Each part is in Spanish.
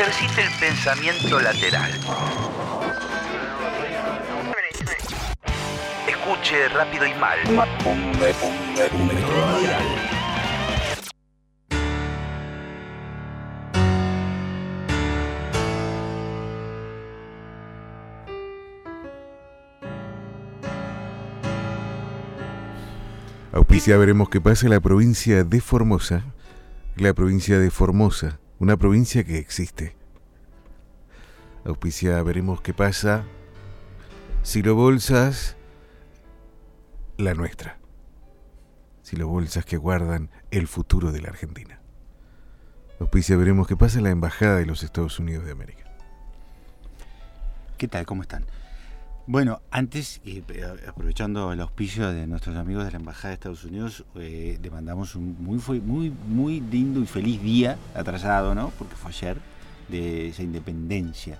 Ejercite el pensamiento lateral. Escuche rápido y mal. Auspicia veremos qué pasa en la provincia de Formosa. La provincia de Formosa, una provincia que existe. Auspicia veremos qué pasa. Silobolsas, la nuestra. Silobolsas que guardan el futuro de la Argentina. Auspicia veremos qué pasa en la Embajada de los Estados Unidos de América. ¿Qué tal? ¿Cómo están? Bueno, antes, aprovechando el auspicio de nuestros amigos de la Embajada de Estados Unidos, le mandamos un muy lindo y feliz día atrasado, ¿no? Porque fue ayer, de esa independencia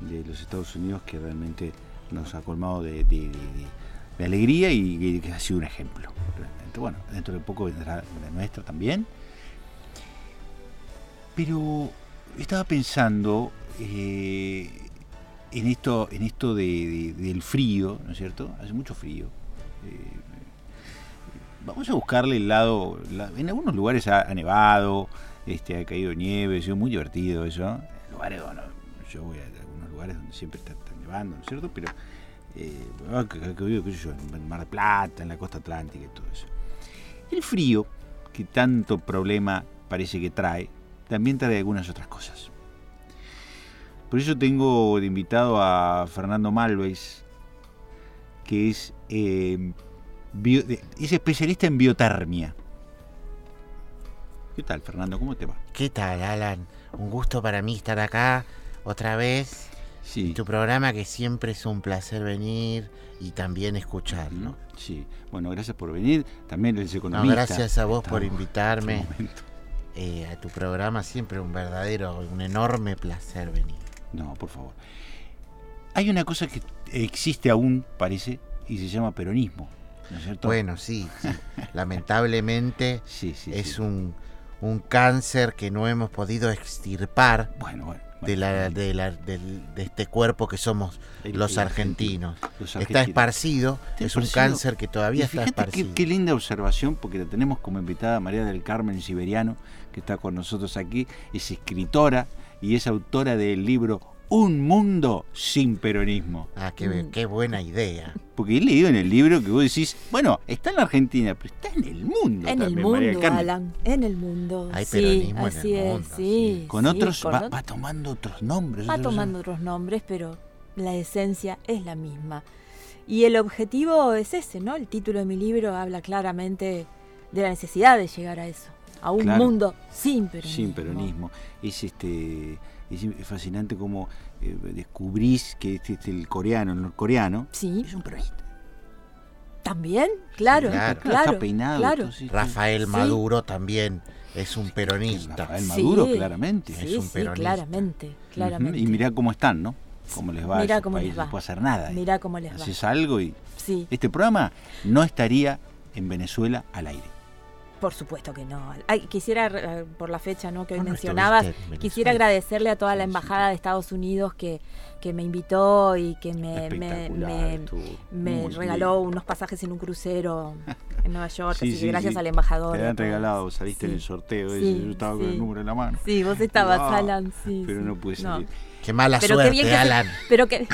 de los Estados Unidos que realmente nos ha colmado de alegría y que ha sido un ejemplo. Realmente. Bueno, dentro de poco vendrá la nuestra también. Pero estaba pensando... En esto del frío, ¿no es cierto? Hace mucho frío. Vamos a buscarle el lado... En algunos lugares ha nevado, ha caído nieve, ha sido muy divertido eso. Lugares, bueno, yo voy a algunos lugares donde siempre está nevando, ¿no es cierto? Pero en Mar del Plata, en la costa atlántica y todo eso. El frío, que tanto problema parece que trae, también trae algunas otras cosas. Por eso tengo de invitado a Fernando Malvez, que es especialista en biotermia. ¿Qué tal, Fernando? ¿Cómo te va? ¿Qué tal, Alan? Un gusto para mí estar acá otra vez. Sí. En tu programa, que siempre es un placer venir y también escuchar, ¿no? Sí. Bueno, gracias por venir. También el economista. No, gracias a vos por invitarme a tu programa. Siempre un enorme placer venir. No, por favor. Hay una cosa que existe aún, parece, y se llama peronismo, ¿no es cierto? Bueno, sí. Lamentablemente sí. Un cáncer que no hemos podido extirpar de este cuerpo que somos los argentinos. Está esparcido, es un cáncer que todavía está esparcido. Qué linda observación, porque la tenemos como invitada a María del Carmen Siberiano, que está con nosotros aquí, es escritora y es autora del libro Un Mundo Sin Peronismo. Ah, qué buena idea. Porque he leído en el libro que vos decís, bueno, está en la Argentina, pero está en el mundo en también, María del Carmen. Alan, en el mundo. Hay peronismo así en el mundo. Sí, con otros, va tomando otros nombres. Va tomando otros nombres, pero la esencia es la misma. Y el objetivo es ese, ¿no? El título de mi libro habla claramente de la necesidad de llegar a eso. A un mundo sin peronismo. Sin peronismo. Es fascinante cómo descubrís que el norcoreano, sí, es un peronista. ¿También? Claro. Está peinado. Claro. Rafael Maduro también es un peronista. Rafael Maduro, claramente. Sí, es un peronista. Claramente. Y mirá cómo están, ¿no? Cómo les va a su país. No puede hacer nada. Mirá cómo les va. Haces algo y... Sí. Este programa no estaría en Venezuela al aire. Por supuesto que no. Quisiera, por la fecha, ¿no?, que hoy mencionabas, quisiera agradecerle a toda la Embajada de Estados Unidos que me invitó y que me regaló unos pasajes en un crucero en Nueva York. Gracias al embajador. Te han regalado, saliste en el sorteo. Yo estaba con el número en la mano. Sí, vos estabas, Alan. Sí, pero no pude salir. Qué mala suerte, Alan. Pero qué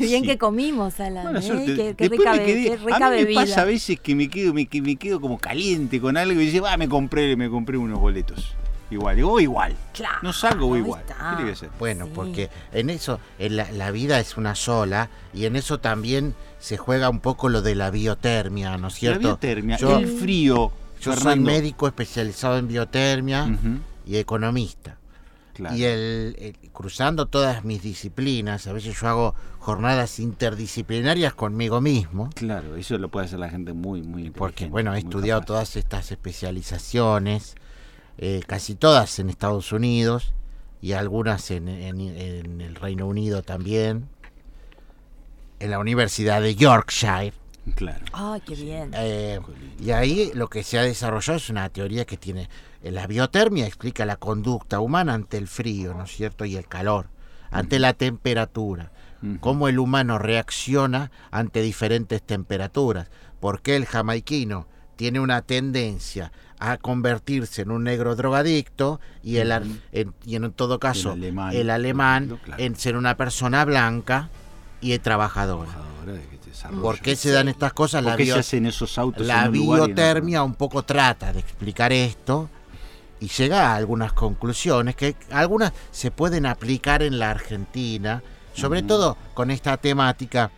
bien que comimos, Alan. Mala suerte. Qué rica bebida. Me pasa a veces que me quedo como caliente con algo y dice, me compré unos boletos. Igual. Claro, no salgo, voy igual. ¿Qué le voy a hacer? Bueno, porque en eso, la vida es una sola, y en eso también se juega un poco lo de la biotermia, ¿no es cierto? La biotermia, el frío. Yo soy médico especializado en biotermia y economista. Claro. Y cruzando todas mis disciplinas, a veces yo hago jornadas interdisciplinarias conmigo mismo. Claro, eso lo puede hacer la gente muy, muy inteligente. Porque, bueno, he estudiado todas estas especializaciones, casi todas en Estados Unidos y algunas en el Reino Unido también, en la Universidad de Yorkshire. Claro. ¡Ay, qué bien! Y ahí lo que se ha desarrollado es una teoría que tiene... La biotermia explica la conducta humana ante el frío, ¿no es cierto?, y el calor, ante la temperatura, cómo el humano reacciona ante diferentes temperaturas, porque el jamaiquino tiene una tendencia a convertirse en un negro drogadicto y, en todo caso el alemán claro, en ser una persona blanca y trabajadora. ¿Por qué se dan estas cosas? ¿Por qué se hacen esos autos? La biotermia un poco trata de explicar esto y llega a algunas conclusiones que algunas se pueden aplicar en la Argentina, sobre todo con esta temática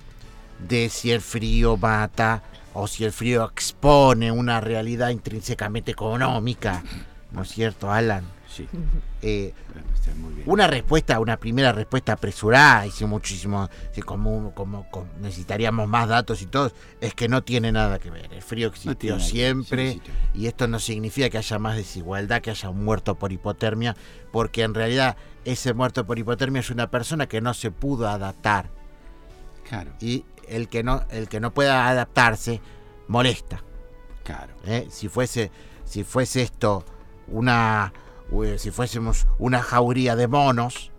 de si el frío mata o si el frío expone una realidad intrínsecamente económica, ¿no es cierto, Alan? Sí. Una respuesta, una primera respuesta apresurada, hice muchísimo, como necesitaríamos más datos y todo, es que no tiene nada que ver. El frío existió siempre y esto no significa que haya más desigualdad, que haya un muerto por hipotermia, porque en realidad ese muerto por hipotermia es una persona que no se pudo adaptar. Claro. Y el que no pueda adaptarse molesta. Claro. Si fuese esto una... Si fuésemos una jauría de monos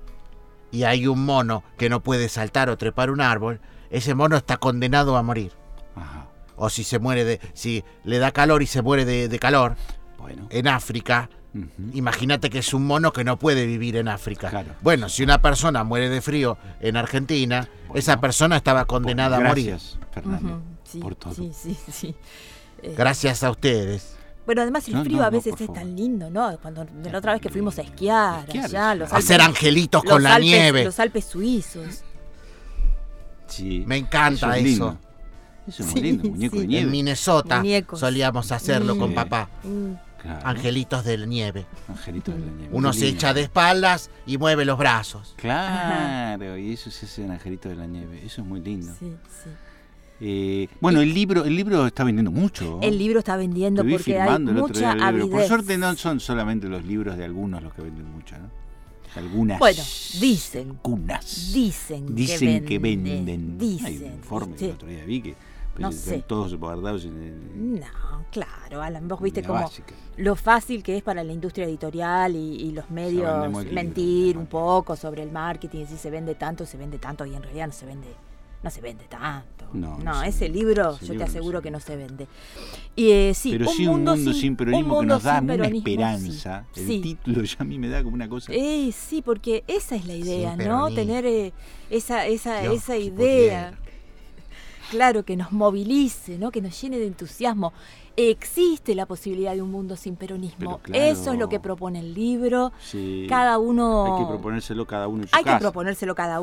y hay un mono que no puede saltar o trepar un árbol, ese mono está condenado a morir. Ajá. O si se muere si le da calor y se muere de calor. Bueno. En África, imagínate que es un mono que no puede vivir en África. Claro. Bueno, si una persona muere de frío en Argentina, esa persona estaba condenada a morir. Gracias, Fernando, por todo. Sí. Gracias a ustedes. Bueno, además el frío a veces es tan lindo, ¿no? Cuando la otra vez que fuimos a esquiar allá, los Alpes, hacer angelitos con la nieve. Los Alpes suizos. Sí. Me encanta eso. Eso es muy lindo, muñeco de nieve. En Minnesota solíamos hacerlo con papá. Claro. Angelitos de la nieve. Uno se echa de espaldas y mueve los brazos. Claro, y eso se hace en angelitos de la nieve. Eso es muy lindo. Sí. Bueno, el libro está vendiendo mucho. El libro está vendiendo porque hay mucha avidez. Por suerte no son solamente los libros de algunos los que venden mucho, ¿no? Algunas. Bueno, dicen que venden. Hay un informe que el otro día vi que no están todos guardados en no, claro, Alan, vos viste como básica. Lo fácil que es para la industria editorial y los medios mentir un poco sobre el marketing, si se vende tanto y en realidad no se vende tanto. No, ese libro yo te aseguro que no se vende. Y, pero sí un mundo sin peronismo que nos da una esperanza. Sí. El título ya a mí me da como una cosa. Sí, porque esa es la idea, ¿no? Tener esa idea. Claro, que nos movilice, ¿no? Que nos llene de entusiasmo. Existe la posibilidad de un mundo sin peronismo. Claro, eso es lo que propone el libro. Sí, hay que proponérselo cada uno en su casa.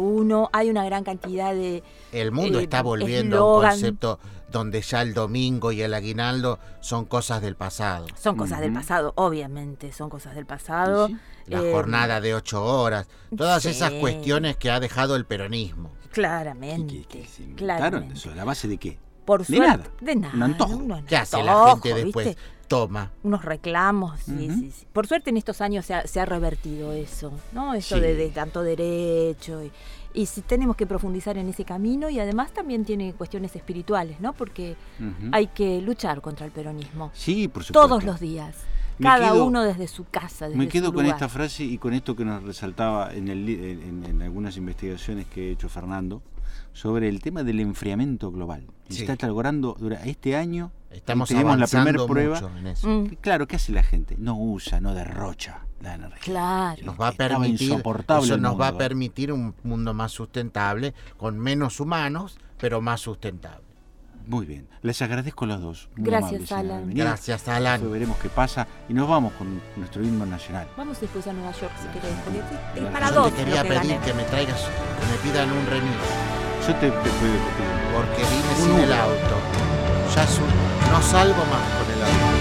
Hay una gran cantidad de... El mundo está volviendo a un concepto donde ya el domingo y el aguinaldo son cosas del pasado. Son cosas del pasado, obviamente. Son cosas del pasado. Sí. La jornada de 8 horas. Todas esas cuestiones que ha dejado el peronismo. Claramente. ¿Eso? ¿La base de qué? Por suerte, de nada. Un antojo. ¿Qué hace la gente después? ¿Viste? Toma. Unos reclamos. Sí. Por suerte en estos años se ha revertido eso, ¿no? Eso de tanto derecho. Y si tenemos que profundizar en ese camino y además también tiene cuestiones espirituales, ¿no? Porque hay que luchar contra el peronismo. Sí, por supuesto. Todos los días. Cada uno desde su casa, desde su lugar. Me quedo con esta frase y con esto que nos resaltaba en algunas investigaciones que ha hecho Fernando sobre el tema del enfriamiento global. Sí. Se está catalogando durante este año. Tenemos la primera prueba. En eso. Claro, ¿qué hace la gente? No usa, no derrocha la energía. Claro. Eso nos va a permitir un mundo más sustentable, con menos humanos, pero más sustentable. Muy bien, les agradezco a los dos. Gracias, Alan. Después veremos qué pasa y nos vamos con nuestro himno nacional. Vamos después a Nueva York si querés. Es para dos. Yo te quería pedir que me traigas, que me pidan un remis. Yo te puedo pedir. Porque vine sin el auto. Ya no salgo más con el auto.